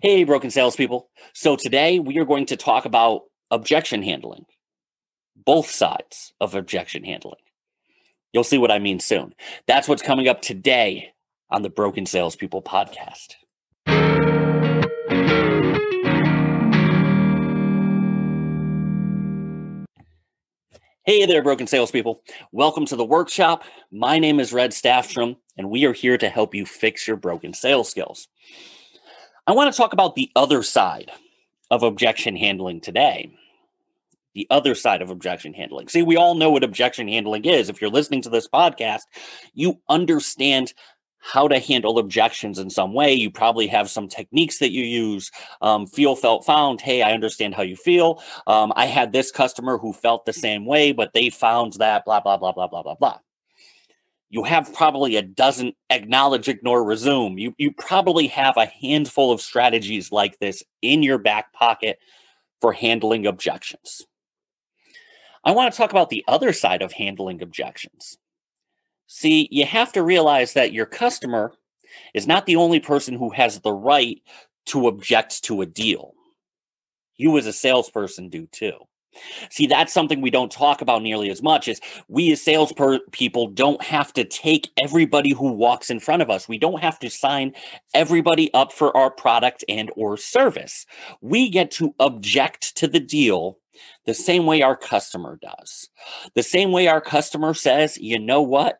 Hey, broken salespeople. So today we are going to talk about objection handling, both sides of objection handling. You'll see what I mean soon. That's what's coming up today on the Broken Salespeople podcast. Hey there, broken salespeople. Welcome to the workshop. My name is Red Staffstrom, and we are here to help you fix your broken sales skills. I want to talk about the other side of objection handling today. The other side of objection handling. See, we all know what objection handling is. If you're listening to this podcast, you understand how to handle objections in some way. You probably have some techniques that you use. Feel, felt, found. Hey, I understand how you feel. I had this customer who felt the same way, but they found that blah, blah, blah, blah, blah, blah, blah. You have probably a dozen acknowledge, ignore, resume. You probably have a handful of strategies like this in your back pocket for handling objections. I want to talk about the other side of handling objections. See, you have to realize that your customer is not the only person who has the right to object to a deal. You as a salesperson do too. See, that's something we don't talk about nearly as much is we as salespeople don't have to take everybody who walks in front of us. We don't have to sign everybody up for our product and or service. We get to object to the deal the same way our customer does. The same way our customer says, you know what?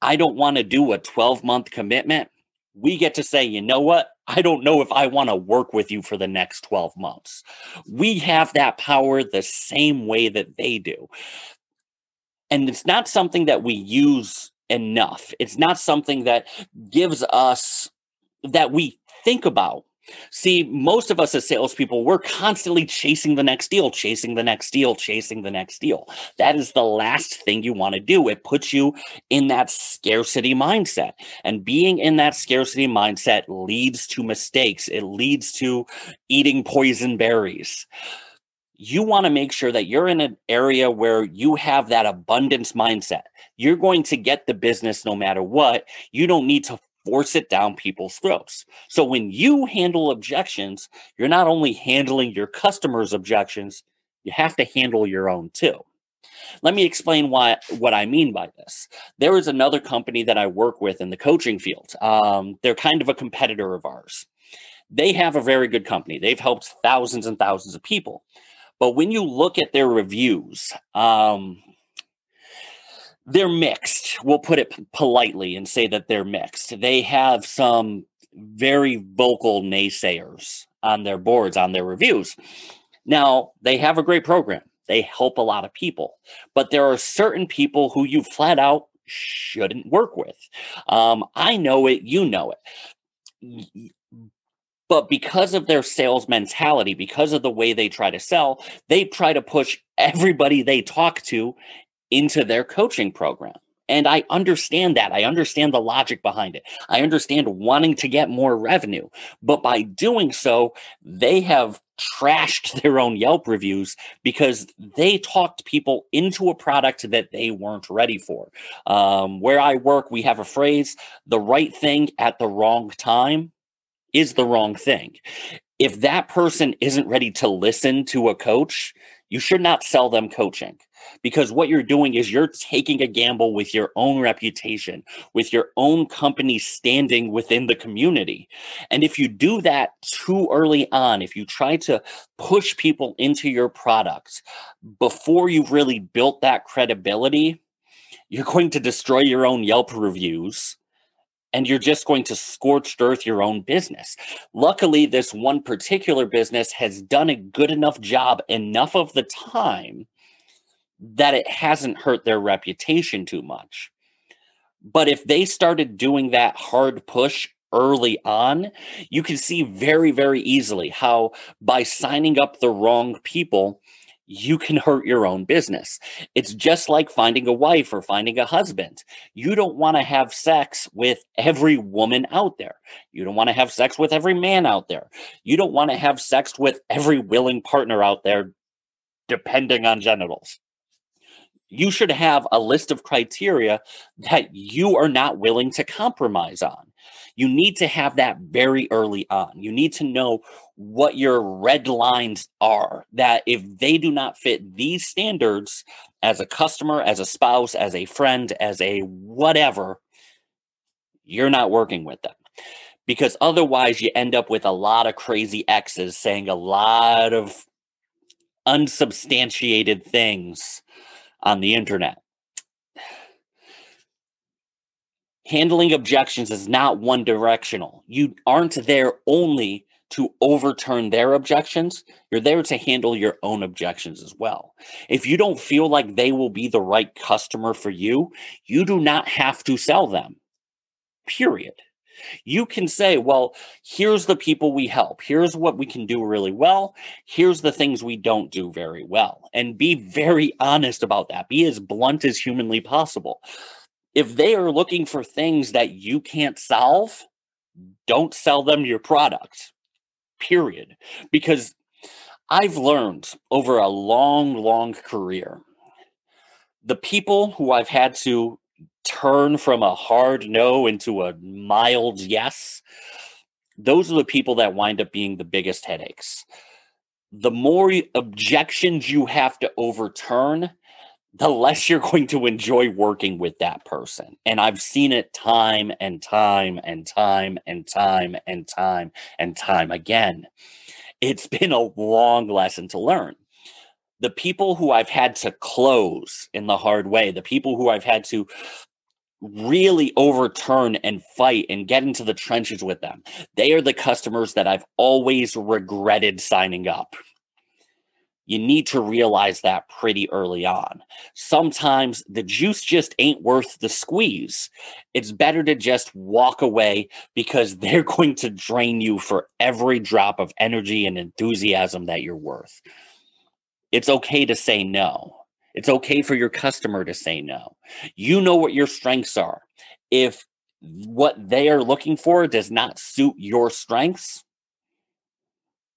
I don't want to do a 12-month commitment. We get to say, you know what? I don't know if I want to work with you for the next 12 months. We have that power the same way that they do. And it's not something that we use enough. It's not something that gives us, that we think about. See, most of us as salespeople, we're constantly chasing the next deal, chasing the next deal, chasing the next deal. That is the last thing you want to do. It puts you in that scarcity mindset. And being in that scarcity mindset leads to mistakes. It leads to eating poison berries. You want to make sure that you're in an area where you have that abundance mindset. You're going to get the business no matter what. You don't need to force it down people's throats. So when you handle objections, you're not only handling your customers' objections, you have to handle your own too. Let me explain what I mean by this. There is another company that I work with in the coaching field. They're kind of a competitor of ours. They have a very good company. They've helped thousands and thousands of people. But when you look at their reviews, they're mixed. We'll put it politely and say that they're mixed. They have some very vocal naysayers on their boards, on their reviews. Now, they have a great program. They help a lot of people. But there are certain people who you flat out shouldn't work with. I know it. You know it. But because of their sales mentality, because of the way they try to sell, they try to push everybody they talk to into their coaching program. And I understand that. I understand the logic behind it. I understand wanting to get more revenue. But by doing so, they have trashed their own Yelp reviews because they talked people into a product that they weren't ready for. Where I work, we have a phrase, the right thing at the wrong time is the wrong thing. If that person isn't ready to listen to a coach, you should not sell them coaching, because what you're doing is you're taking a gamble with your own reputation, with your own company standing within the community. And if you do that too early on, if you try to push people into your product before you've really built that credibility, you're going to destroy your own Yelp reviews. And you're just going to scorched earth your own business. Luckily, this one particular business has done a good enough job enough of the time that it hasn't hurt their reputation too much. But if they started doing that hard push early on, you can see very, very easily how by signing up the wrong people, you can hurt your own business. It's just like finding a wife or finding a husband. You don't want to have sex with every woman out there. You don't want to have sex with every man out there. You don't want to have sex with every willing partner out there, depending on genitals. You should have a list of criteria that you are not willing to compromise on. You need to have that very early on. You need to know what your red lines are, that if they do not fit these standards as a customer, as a spouse, as a friend, as a whatever, you're not working with them. Because otherwise you end up with a lot of crazy exes saying a lot of unsubstantiated things on the internet. Handling objections is not one directional. You aren't there only to overturn their objections. You're there to handle your own objections as well. If you don't feel like they will be the right customer for you, you do not have to sell them. Period. You can say, well, here's the people we help. Here's what we can do really well. Here's the things we don't do very well. And be very honest about that. Be as blunt as humanly possible. If they are looking for things that you can't solve, don't sell them your product, period. Because I've learned over a long, long career, the people who I've had to turn from a hard no into a mild yes, those are the people that wind up being the biggest headaches. The more objections you have to overturn, the less you're going to enjoy working with that person. And I've seen it time and time again. It's been a long lesson to learn. The people who I've had to close in the hard way, the people who I've had to really overturn and fight and get into the trenches with them, they are the customers that I've always regretted signing up. You need to realize that pretty early on. Sometimes the juice just ain't worth the squeeze. It's better to just walk away because they're going to drain you for every drop of energy and enthusiasm that you're worth. It's okay to say no. It's okay for your customer to say no. You know what your strengths are. If what they are looking for does not suit your strengths,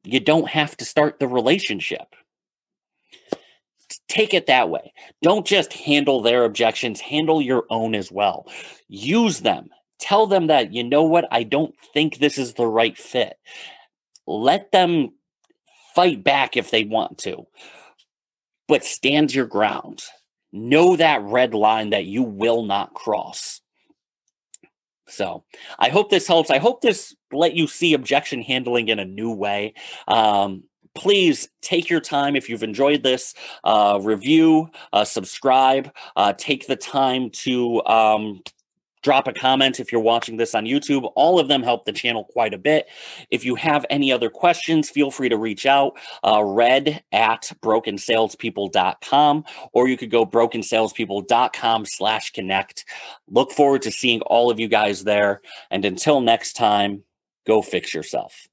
you don't have to start the relationship. Take it that way. Don't just handle their objections. Handle your own as well. Use them. Tell them that, you know what, I don't think this is the right fit. Let them fight back if they want to. But stand your ground. Know that red line that you will not cross. So I hope this helps. I hope this let you see objection handling in a new way. Please take your time. If you've enjoyed this, review, subscribe, take the time to drop a comment if you're watching this on YouTube. All of them help the channel quite a bit. If you have any other questions, feel free to reach out, red@brokensalespeople.com, or you could go brokensalespeople.com/connect. Look forward to seeing all of you guys there. And until next time, go fix yourself.